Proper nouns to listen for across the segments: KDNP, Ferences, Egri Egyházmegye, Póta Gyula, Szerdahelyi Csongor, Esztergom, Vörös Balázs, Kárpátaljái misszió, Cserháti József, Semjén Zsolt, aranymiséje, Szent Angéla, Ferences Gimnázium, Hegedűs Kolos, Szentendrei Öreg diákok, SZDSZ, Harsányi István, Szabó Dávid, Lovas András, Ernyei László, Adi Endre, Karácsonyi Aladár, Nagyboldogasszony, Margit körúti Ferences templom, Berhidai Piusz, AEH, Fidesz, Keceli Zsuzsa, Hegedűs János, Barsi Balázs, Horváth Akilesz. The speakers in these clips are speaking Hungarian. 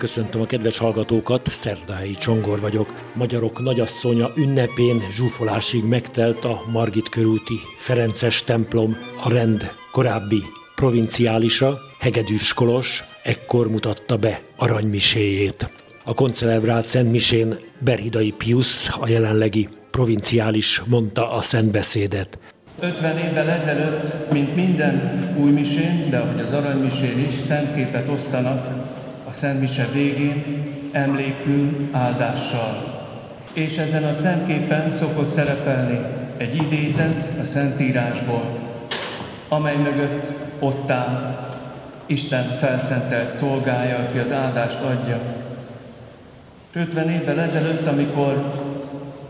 Köszöntöm a kedves hallgatókat, Szerdahelyi Csongor vagyok. Magyarok nagyasszonya ünnepén zsúfolásig megtelt a Margit körúti Ferences templom, a rend korábbi provinciálisa, Hegedűs Kolos ekkor mutatta be aranymiséjét. A koncelebrált szentmisén Berhidai Piusz, a jelenlegi provinciális, mondta a szentbeszédet. 50 évvel ezelőtt, mint minden új misén, de ahogy az aranymisén is, szentképet osztanak a szentmise végén, emlékül, áldással. És ezen a szentképen szokott szerepelni egy idézet a Szentírásból, amely mögött ott áll Isten felszentelt szolgája, aki az áldást adja. 50 évvel ezelőtt, amikor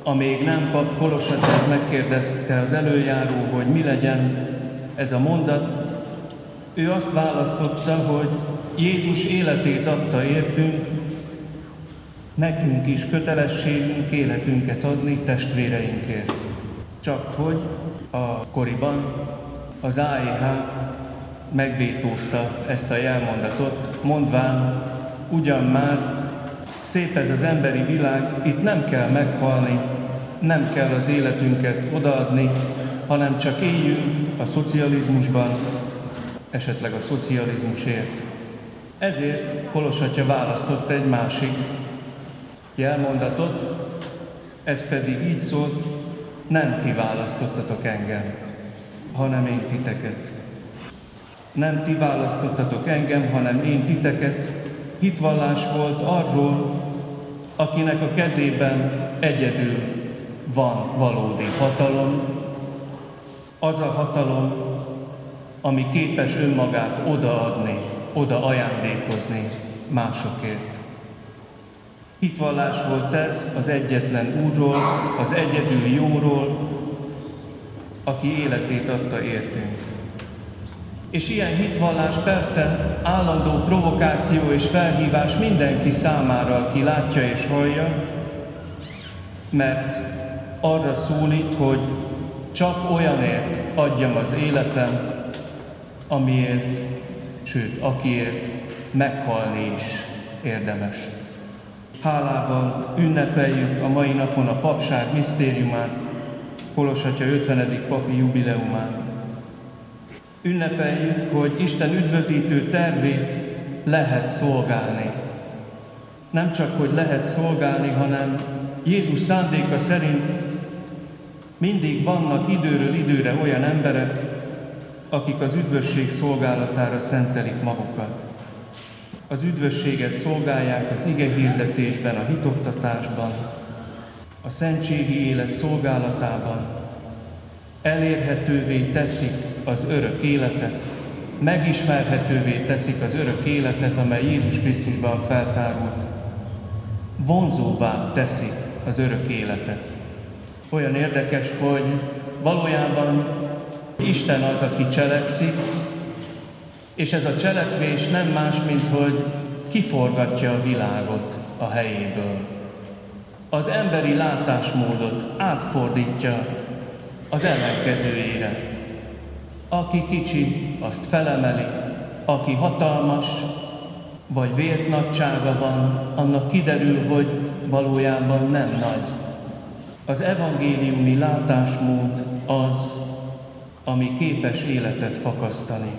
a még nem pap Kolos Ferenc megkérdezte az előjáró, hogy mi legyen ez a mondat, ő azt választotta, hogy Jézus életét adta értünk, nekünk is kötelességünk életünket adni testvéreinkért. Csak hogy a koriban az AEH megvétózta ezt a jelmondatot, mondván, ugyan már szép ez az emberi világ, itt nem kell meghalni, nem kell az életünket odaadni, hanem csak éljünk a szocializmusban, esetleg a szocializmusért. Ezért Kolos atya választott egy másik jelmondatot, ez pedig így szólt, nem ti választottatok engem, hanem én titeket. Nem ti választottatok engem, hanem én titeket. Hitvallás volt arról, akinek a kezében egyedül van valódi hatalom, az a hatalom, ami képes önmagát odaadni, oda ajándékozni másokért. Hitvallás volt ez az egyetlen Úrról, az egyedül jóról, aki életét adta értünk. És ilyen hitvallás persze állandó provokáció és felhívás mindenki számára, aki látja és hallja, mert arra szólít, hogy csak olyanért adjam az életem, amiért, sőt, akiért meghalni is érdemes. Hálával ünnepeljük a mai napon a papság misztériumát, Kolos atya 50. papi jubileumát. Ünnepeljük, hogy Isten üdvözítő tervét lehet szolgálni. Nem csak, hogy lehet szolgálni, hanem Jézus szándéka szerint mindig vannak időről időre olyan emberek, akik az üdvösség szolgálatára szentelik magukat. Az üdvösséget szolgálják az igehirdetésben, a hitoktatásban, a szentségi élet szolgálatában. Elérhetővé teszik az örök életet, megismerhetővé teszik az örök életet, amely Jézus Krisztusban feltárult. Vonzóvá teszik az örök életet. Olyan érdekes, hogy valójában Isten az, aki cselekszik, és ez a cselekvés nem más, mint hogy kiforgatja a világot a helyéből. Az emberi látásmódot átfordítja az ellenkezőjére. Aki kicsi, azt felemeli, aki hatalmas, vagy vért nagysága van, annak kiderül, hogy valójában nem nagy. Az evangéliumi látásmód az, ami képes életet fakasztani.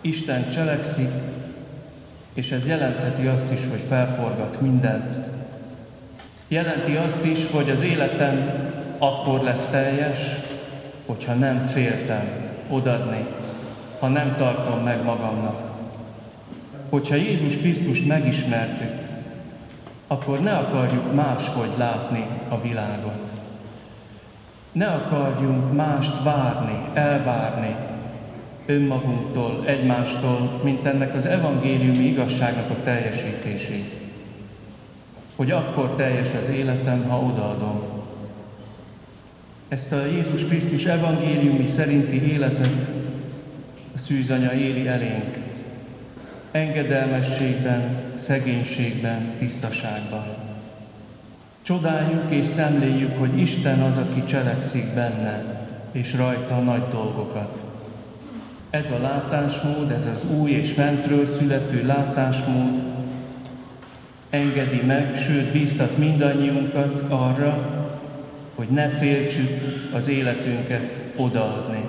Isten cselekszik, és ez jelentheti azt is, hogy felforgat mindent. Jelenti azt is, hogy az életem akkor lesz teljes, hogyha nem féltem odadni, ha nem tartom meg magamnak. Hogyha Jézus Krisztust megismertük, akkor ne akarjuk máshogy látni a világot. Ne akarjunk mást várni, elvárni önmagunktól, egymástól, mint ennek az evangéliumi igazságnak a teljesítését. Hogy akkor teljes az életem, ha odaadom. Ezt a Jézus Krisztus evangéliumi szerinti életet a szűzanya éli elénk. Engedelmességben, szegénységben, tisztaságban. Csodáljuk és szemléljük, hogy Isten az, aki cselekszik benne, és rajta nagy dolgokat. Ez a látásmód, ez az új és fentről születő látásmód engedi meg, sőt bíztat mindannyiunkat arra, hogy ne féltsük az életünket odaadni.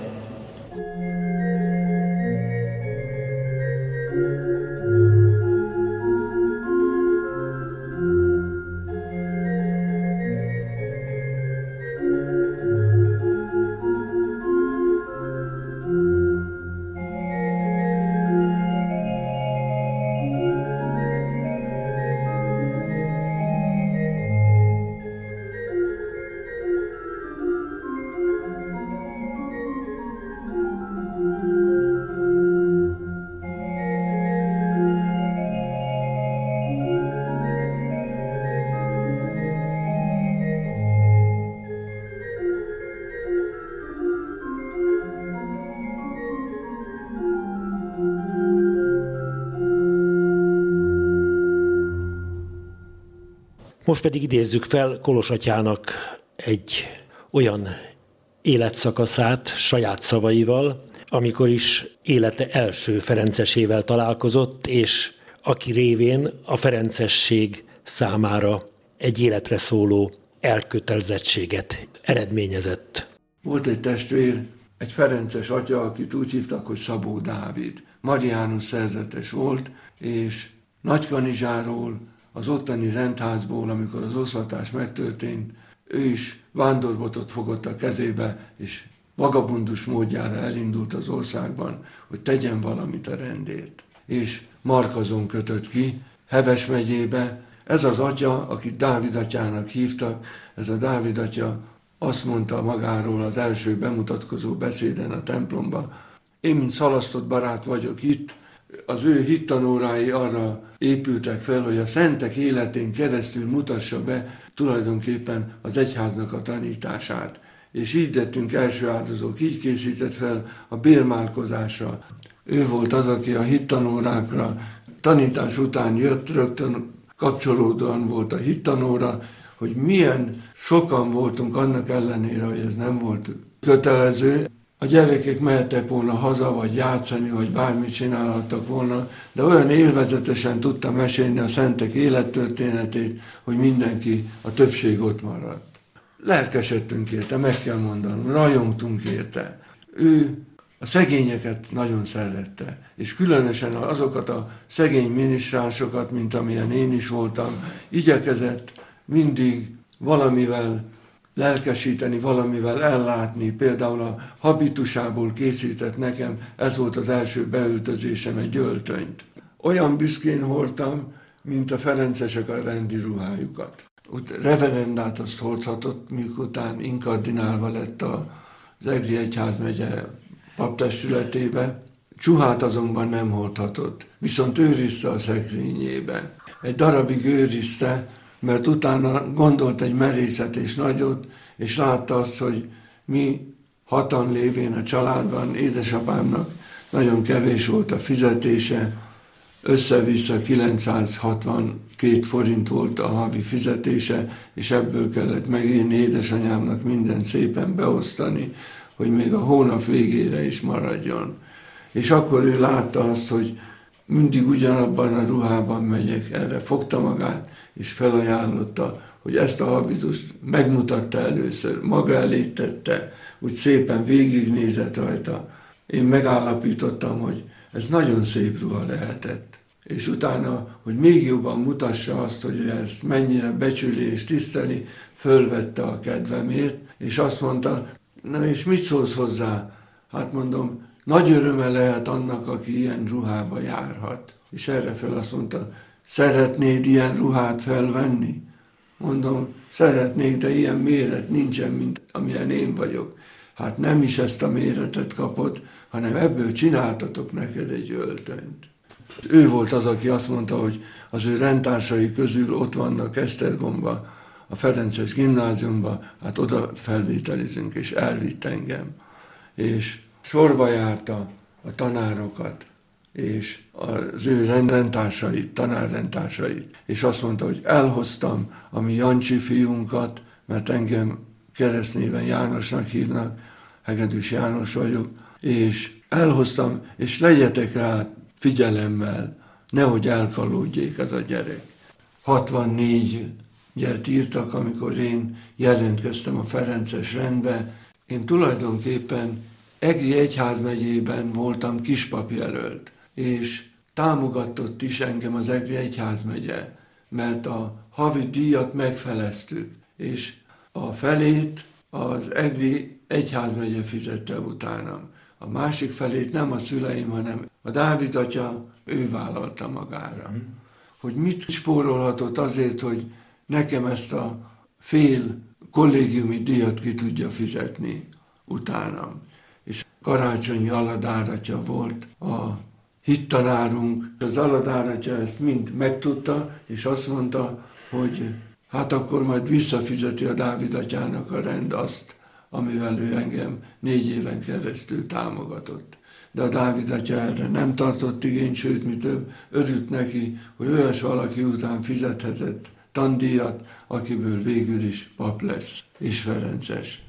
Most pedig idézzük fel Kolos atyának egy olyan életszakaszát saját szavaival, amikor is élete első ferencesével találkozott, és aki révén a ferencesség számára egy életre szóló elkötelezettséget eredményezett. Volt egy testvér, egy ferences atya, akit úgy hívtak, hogy Szabó Dávid. Mariánus szerzetes volt, és Nagykanizsáról, az ottani rendházból, amikor az oszlatás megtörtént, ő is vándorbotot fogott a kezébe, és vagabundus módjára elindult az országban, hogy tegyen valamit a rendért. És Markazon kötött ki, Heves megyébe. Ez az atya, akit Dávid atyának hívtak, ez a Dávid atya azt mondta magáról az első bemutatkozó beszéden a templomba: én, mint szalasztott barát vagyok itt. Az ő hittanórái arra épültek fel, hogy a szentek életén keresztül mutassa be tulajdonképpen az egyháznak a tanítását. És így lettünk első áldozók, így készített fel a bérmálkozásra. Ő volt az, aki a hittanórákra tanítás után jött, rögtön kapcsolódóan volt a hittanóra, hogy milyen sokan voltunk annak ellenére, hogy ez nem volt kötelező. A gyerekek mehettek volna haza, vagy játszani, vagy bármit csinálhattak volna, de olyan élvezetesen tudta mesélni a szentek élettörténetét, hogy mindenki, a többség ott maradt. Lelkesedtünk érte, meg kell mondanom, rajongtunk érte. Ő a szegényeket nagyon szerette, és különösen azokat a szegény minisztránsokat, mint amilyen én is voltam, igyekezett mindig valamivel lelkesíteni, valamivel ellátni. Például a habitusából készített nekem, ez volt az első beöltözésem, egy öltönyt. Olyan büszkén hordtam, mint a ferencesek a rendi ruhájukat. Ott reverendát azt hordhatott, miután inkardinálva lett az Egri Egyházmegye paptestületébe. Csuhát azonban nem hordhatott, viszont őrizte a szekrényébe. Egy darabig őrizte, mert utána gondolt egy merészet és nagyot, és látta azt, hogy mi hatan lévén a családban, édesapámnak nagyon kevés volt a fizetése, össze-vissza 962 forint volt a havi fizetése, és ebből kellett megélni, édesanyámnak minden szépen beosztani, hogy még a hónap végére is maradjon. És akkor ő látta azt, hogy mindig ugyanabban a ruhában megyek, erre fogta magát, és felajánlotta, hogy ezt a habitust megmutatta először, maga elé tette, úgy szépen végignézett rajta. Én megállapítottam, hogy ez nagyon szép ruha lehetett. És utána, hogy még jobban mutassa azt, hogy ezt mennyire becsüli és tiszteli, fölvette a kedvemért, és azt mondta: na és mit szólsz hozzá? Hát mondom, nagy öröme lehet annak, aki ilyen ruhába járhat. És erre fel azt mondta: szeretnéd ilyen ruhát felvenni? Mondom, szeretnék, de ilyen méret nincsen, mint amilyen én vagyok. Hát nem is ezt a méretet kapott, hanem ebből csináltatok neked egy öltönyt. Ő volt az, aki azt mondta, hogy az ő rendtársai közül ott vannak Esztergomba, a Ferences Gimnáziumba, hát oda felvételizünk, és elvitt engem. És sorba járta a tanárokat, és az ő rendtársait, tanárrendtársait, és azt mondta, hogy elhoztam a mi Jancsi fiunkat, mert engem keresztnéven Jánosnak hívnak, Hegedűs János vagyok, és elhoztam, és legyetek rá figyelemmel, nehogy elkalódjék ez a gyerek. 64-et írtak, amikor én jelentkeztem a Ferences rendbe. Én tulajdonképpen Egri Egyházmegyében voltam kispapjelölt, és támogatott is engem az Egri Egyházmegye, mert a havi díjat megfeleztük, és a felét az Egri Egyházmegye fizette utánam. A másik felét nem a szüleim, hanem a Dávid atya, ő vállalta magára. Hogy mit spórolhatott azért, hogy nekem ezt a fél kollégiumi díjat ki tudja fizetni utánam. És Karácsonyi Aladár atya volt a hittanárunk. Az Aladár atya ezt mind megtudta, és azt mondta, hogy hát akkor majd visszafizeti a Dávid atyának a rend azt, amivel ő engem 4 éven keresztül támogatott. De a Dávid atya erre nem tartott igényt, sőt, mi több, örült neki, hogy olyas valaki után fizethetett tandíjat, akiből végül is pap lesz, és ferences.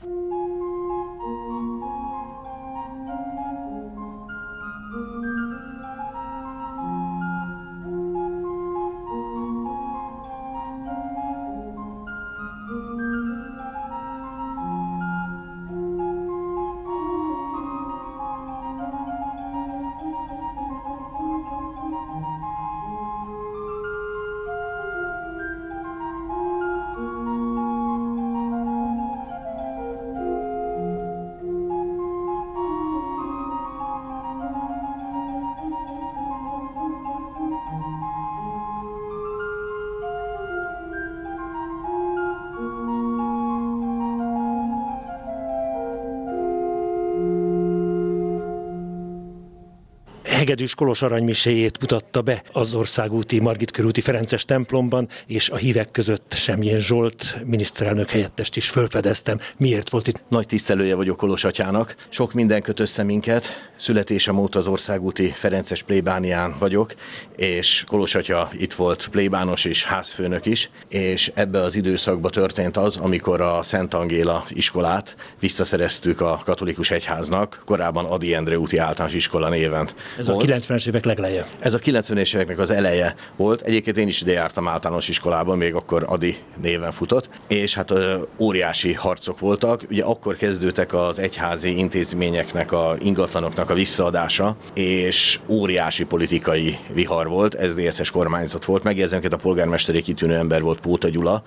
Hegedűs Kolos aranymiséjét mutatta be az országúti Margit körúti Ferences templomban, és a hívek között Semjén Zsolt miniszterelnök helyettest is fölfedeztem. Miért volt itt? Nagy tisztelője vagyok Kolos atyának. Sok minden köt össze minket. Születésem óta az országúti Ferences plébánián vagyok, és Kolos atya itt volt plébános és házfőnök is, és ebbe az időszakban történt az, amikor a Szent Angéla iskolát visszaszereztük a katolikus egyháznak, korábban Adi Endre úti általános iskola néven. A 90-es évek legeleje. Ez a 90-es éveknek az eleje volt. Egyébként én is ide jártam általános iskolában, még akkor Adi néven futott, és hát óriási harcok voltak. Ugye akkor kezdődtek az egyházi intézményeknek, a ingatlanoknak a visszaadása, és óriási politikai vihar volt, SZDSZ-es kormányzat volt. Megjegyzem, hogy a polgármester egy kitűnő ember volt, Póta Gyula,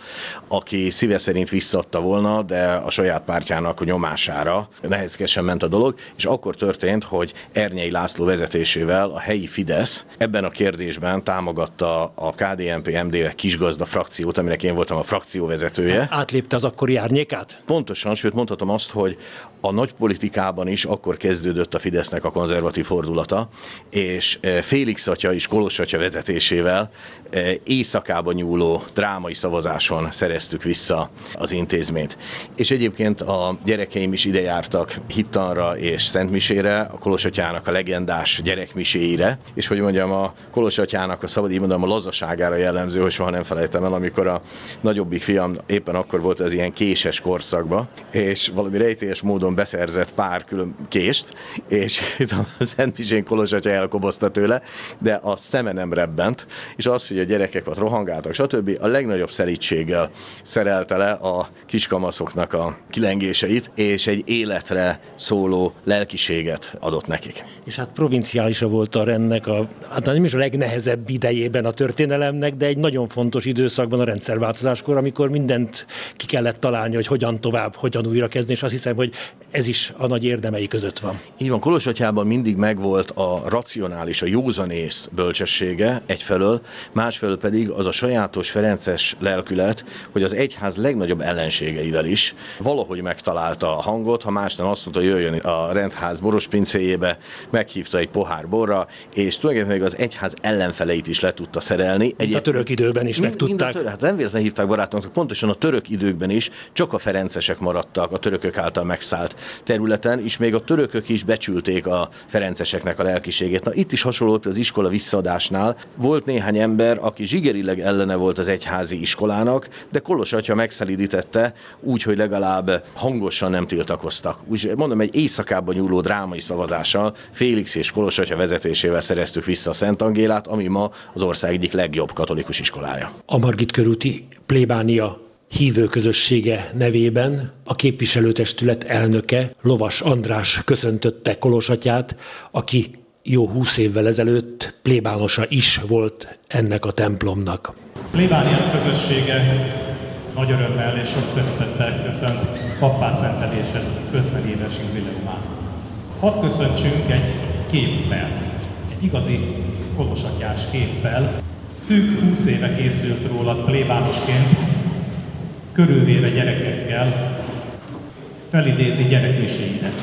aki szíve szerint visszaadta volna, de a saját pártjának a nyomására nehézkesen ment a dolog, és akkor történt, hogy Ernyei László vezetésével a helyi Fidesz ebben a kérdésben támogatta a KDNP-MDV kisgazda frakciót, aminek én voltam a frakcióvezetője. Átlépte az akkori árnyékát? Pontosan, sőt mondhatom azt, hogy a nagy politikában is akkor kezdődött a Fidesznek a konzervatív fordulata, és Félix atya és Kolos atya vezetésével éjszakában nyúló drámai szavazáson szereztük vissza az intézményt. És egyébként a gyerekeim is ide jártak hittanra és szentmisére, a Kolos atyának a legendás gyerekmiséire, és hogy mondjam, a Kolos atyának a szabad, így mondom, a lazaságára jellemző, hogy soha nem felejtem el, amikor a nagyobbik fiam éppen akkor volt az ilyen késes korszakba, és valami rejtélyes módon beszerzett pár külön kést, és a szentmisén Kolos atya elkobozta tőle, de a szeme nem rebbent, és az, hogy a gyerekek ott rohangáltak, stb. A legnagyobb szelítséggel szerelte le a kiskamaszoknak a kilengéseit, és egy életre szóló lelkiséget adott nekik. És hát provinciálisa volt a rendnek, hát nem is a legnehezebb idejében a történelemnek, de egy nagyon fontos időszakban a rendszerváltozáskor, amikor mindent ki kellett találni, hogy hogyan tovább, hogyan újrakezdni, és azt hiszem, hogy ez is a nagy érdemei között van. Így van, Kolos atyában mindig megvolt a racionális, a józanész bölcsessége egyfelől, másfelől pedig az a sajátos ferences lelkület, hogy az egyház legnagyobb ellenségeivel is valahogy megtalálta a hangot, ha más nem azt mondta, jöjjön a rendház borospincéjébe, meghívta egy pohár borra, és tulajdonképpen még az egyház ellenfeleit is le tudta szerelni. A török időben is megtudták. Hát nem véletlenül hívták barátunknak, pontosan a török időkben is csak a ferencesek maradtak a törökök által megszállt területen, és még a törökök is becsülték a ferenceseknek a lelkiségét. Na, itt is hasonlót az iskola visszaadásnál. Volt néhány ember, aki zsigerileg ellene volt az egyházi iskolának, de Kolos atya megszelídítette úgy, hogy legalább hangosan nem tiltakoztak. Úgy mondom, egy éjszakában nyúló drámai szavazással Félix és Kolos atya vezetésével szereztük vissza a Szent Angélát, ami ma az ország egyik legjobb katolikus iskolája. A Margit körúti plébánia hívőközössége nevében a képviselőtestület elnöke, Lovas András köszöntötte Kolos atyát, aki jó 20 évvel ezelőtt plébánosa is volt ennek a templomnak. A plébánia közössége nagy örömmel és sok szeretettel köszönt pappá szentelésed 50 éves jubileumán. Hadd köszöntsünk egy képpel, egy igazi Kolos atyás képpel. Szűk 20 éve készült rólad plébánosként, körülvéve gyerekekkel, felidézi gyerekmiséidet.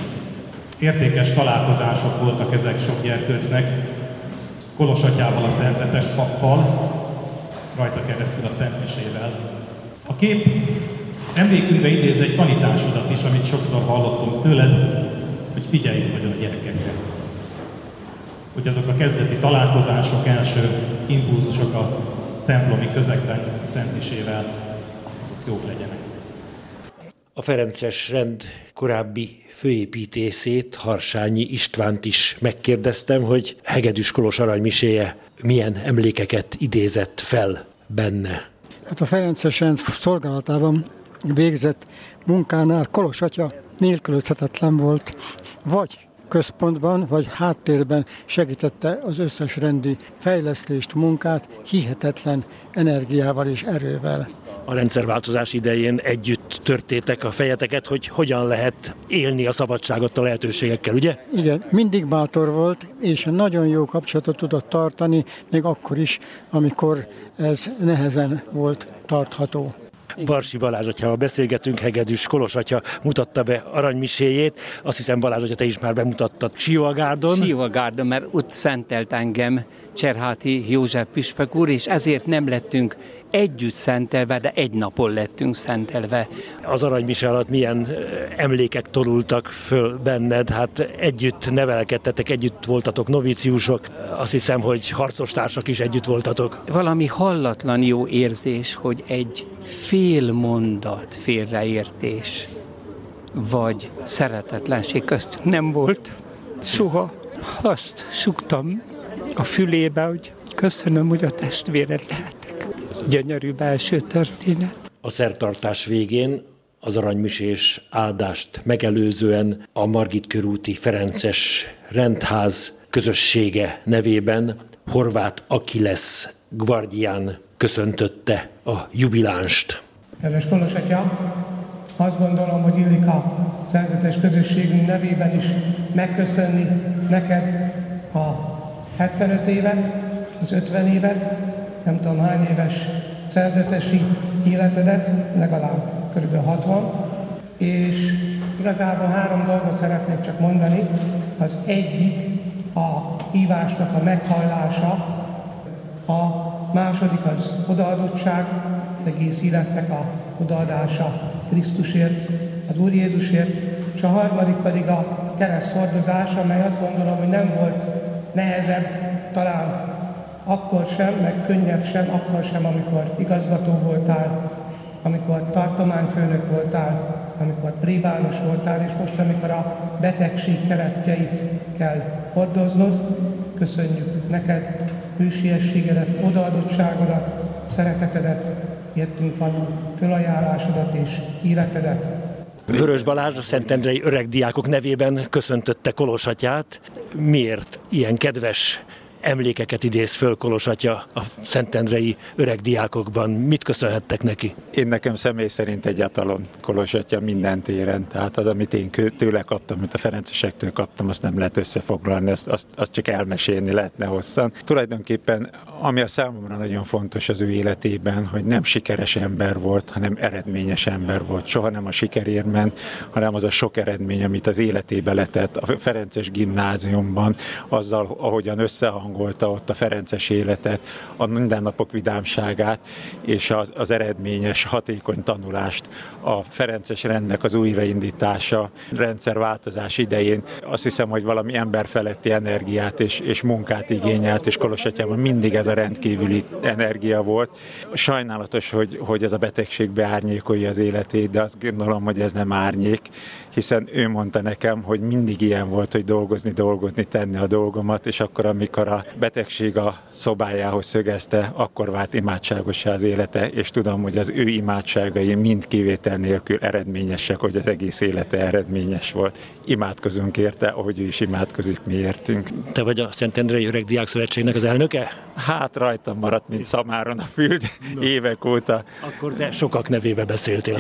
Értékes találkozások voltak ezek sok gyerkőcnek, Kolos atyával, a szerzetes pappal, rajta keresztül a szentmisével. A kép emlékünkre idéz egy tanításodat is, amit sokszor hallottunk tőled, hogy figyeljünk nagyon a gyerekekre. Hogy azok a kezdeti találkozások, első impulzusok a templomi közegben, a szentmisével, azok jók legyenek. A ferences rend korábbi főépítészét, Harsányi Istvánt is megkérdeztem, hogy Hegedűs Kolos aranymiséje milyen emlékeket idézett fel benne. Hát a ferences rend szolgálatában végzett munkánál Kolos atya nélkülözhetetlen volt, vagy központban, vagy háttérben segítette az összes rendi fejlesztést, munkát hihetetlen energiával és erővel. A rendszerváltozás idején együtt törtétek a fejeteket, hogy hogyan lehet élni a szabadságot a lehetőségekkel, ugye? Igen, mindig bátor volt, és nagyon jó kapcsolatot tudott tartani, még akkor is, amikor ez nehezen volt tartható. Barsi Balázs atyával beszélgetünk, Hegedűs Kolos atya mutatta be aranymiséjét, azt hiszem, Balázs atya, te is már bemutattad Sióagárdon. Sióagárdon, mert ott szentelt engem Cserháti József püspök úr, és ezért nem lettünk együtt szentelve, de egy napon lettünk szentelve. Az aranymise alatt milyen emlékek torultak föl benned? Hát együtt nevelkedtetek, együtt voltatok noviciusok, azt hiszem, hogy harcostársak is együtt voltatok. Valami hallatlan jó érzés, hogy egy fél mondat félreértés vagy szeretetlenség köztünk nem volt soha. Azt sugtam a fülébe, hogy köszönöm, hogy a testvéred lehetek. Gyönyörű belső történet. A szertartás végén az aranymisés áldást megelőzően a Margit körúti ferences rendház közössége nevében Horváth Akilesz gvardián köszöntötte a jubilánst. Kedves Kolos atya, azt gondolom, hogy illik a szerzetes közösségünk nevében is megköszönni neked a 75 évet, az 50 évet, nem tudom hány éves szerzetesi életedet, legalább kb. 60, és igazából három dolgot szeretnék csak mondani. Az egyik a hívásnak a meghallása, a második az odaadottság, egész életnek a odaadása Krisztusért, az Úr Jézusért, és a harmadik pedig a kereszt hordozás, amely azt gondolom, hogy nem volt nehezebb talán akkor sem, meg könnyebb sem, akkor sem, amikor igazgató voltál, amikor tartományfőnök voltál, amikor plébános voltál, és most, amikor a betegség keretjeit kell hordoznod. Köszönjük neked hűségességedet, odaadottságodat, szeretetedet, értünk való fölajánlásodat és életedet. Vörös Balázs, a szentendrei öreg diákok nevében köszöntötte Kolos atyát. Miért ilyen kedves emlékeket idéz föl Kolos atya a szentendrei öreg diákokban? Mit köszönhettek neki? Én nekem személy szerint egyáltalán Kolos atya minden téren. Tehát az, amit én tőle kaptam, amit a ferencesektől kaptam, azt nem lehet összefoglalni, azt csak elmesélni lehetne hosszan. Tulajdonképpen, ami a számomra nagyon fontos az ő életében, hogy nem sikeres ember volt, hanem eredményes ember volt. Soha nem a sikerért ment, hanem az a sok eredmény, amit az életébe letett a Ferences Gimnáziumban, azzal, ahogyan összehang összehangolta ott a ferences életet, a mindennapok vidámságát és az eredményes, hatékony tanulást. A ferences rendnek az újraindítása, rendszerváltozás idején azt hiszem, hogy valami emberfeletti energiát és munkát igényelt, és Kolos atyában mindig ez a rendkívüli energia volt. Sajnálatos, hogy ez a betegség beárnyékolja az életét, de azt gondolom, hogy ez nem árnyék, hiszen ő mondta nekem, hogy mindig ilyen volt, hogy dolgozni, tenni a dolgomat, és akkor, amikor a betegség a szobájához szögezte, akkor vált imádságossá az élete, és tudom, hogy az ő imádságai mind kivétel nélkül eredményesek, hogy az egész élete eredményes volt. Imádkozunk érte, ahogy ő is imádkozik mi értünk. Te vagy a Szentendrei Öreg Diákszövetségnek az elnöke? Hát rajtam maradt, mint szamáron a fül, évek óta. Akkor de sokak nevébe beszéltél.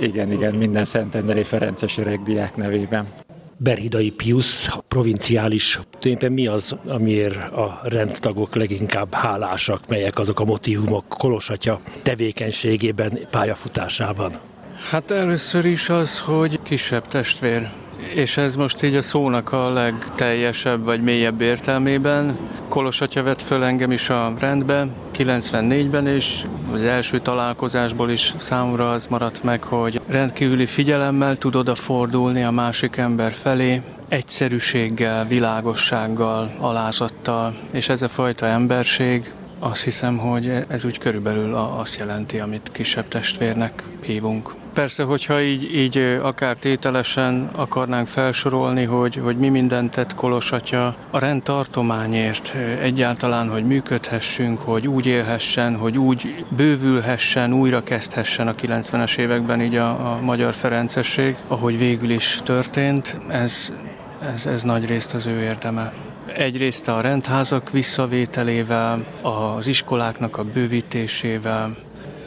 Igen, minden Szentendrei Ferences öreg diák nevében. Berhidai Piusz, provinciális. Tényleg mi az, amiért a rendtagok leginkább hálásak, melyek azok a motívumok Kolos atya tevékenységében, pályafutásában? Hát először is az, hogy kisebb testvér. És ez most így a szónak a legteljesebb vagy mélyebb értelmében. Kolos atya vett föl engem is a rendbe, 94-ben, és az első találkozásból is számomra az maradt meg, hogy rendkívüli figyelemmel tud odafordulni a másik ember felé, egyszerűséggel, világossággal, alázattal, és ez a fajta emberség, azt hiszem, hogy ez úgy körülbelül azt jelenti, amit kisebb testvérnek hívunk. Persze, hogyha így akár tételesen akarnánk felsorolni, hogy mi mindent tett Kolos atya a rendtartományért, egyáltalán, hogy működhessünk, hogy úgy élhessen, hogy úgy bővülhessen, újra kezdhessen a 90-es években így a magyar ferencesség, ahogy végül is történt, ez nagyrészt az ő érdeme. Egyrészt a rendházak visszavételével, az iskoláknak a bővítésével,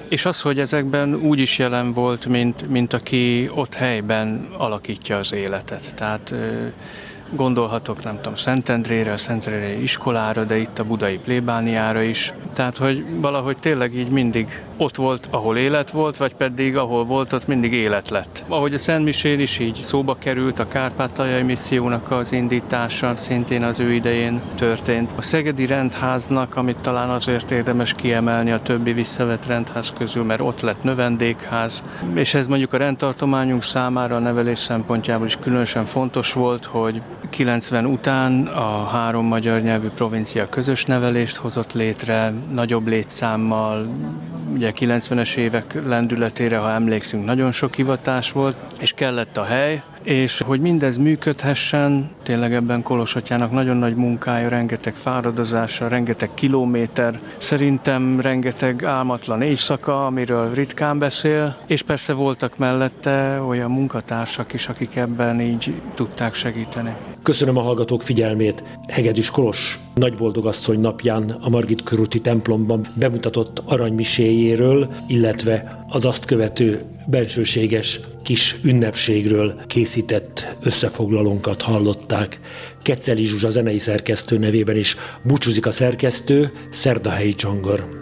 és az, hogy ezekben úgy is jelen volt, mint aki ott helyben alakítja az életet. Tehát gondolhatok, nem tudom, Szentendrére, a Szentendrei iskolára, de itt a budai plébániára is. Tehát, hogy valahogy tényleg így mindig ott volt, ahol élet volt, vagy pedig ahol volt, ott mindig élet lett. Ahogy a szentmisén is így szóba került, a Kárpátaljai missziónak az indítása szintén az ő idején történt. A szegedi rendháznak, amit talán azért érdemes kiemelni a többi visszavett rendház közül, mert ott lett növendékház, és ez mondjuk a rendtartományunk számára a nevelés szempontjából is különösen fontos volt, hogy 90 után a 3 magyar nyelvű provincia közös nevelést hozott létre, nagyobb létszámmal, ugye 90-es évek lendületére, ha emlékszünk, nagyon sok hivatás volt, és kellett a hely, és hogy mindez működhessen, tényleg ebben Kolos atyának nagyon nagy munkája, rengeteg fáradozása, rengeteg kilométer, szerintem rengeteg álmatlan éjszaka, amiről ritkán beszél, és persze voltak mellette olyan munkatársak is, akik ebben így tudták segíteni. Köszönöm a hallgatók figyelmét. Hegedűs Kolos Nagyboldogasszony napján a Margit körúti templomban bemutatott aranymiséjéről, illetve az azt követő bensőséges kis ünnepségről készített összefoglalónkat hallották. Keceli Zsuzsa zenei szerkesztő nevében is búcsúzik a szerkesztő, Szerdahelyi Csongor.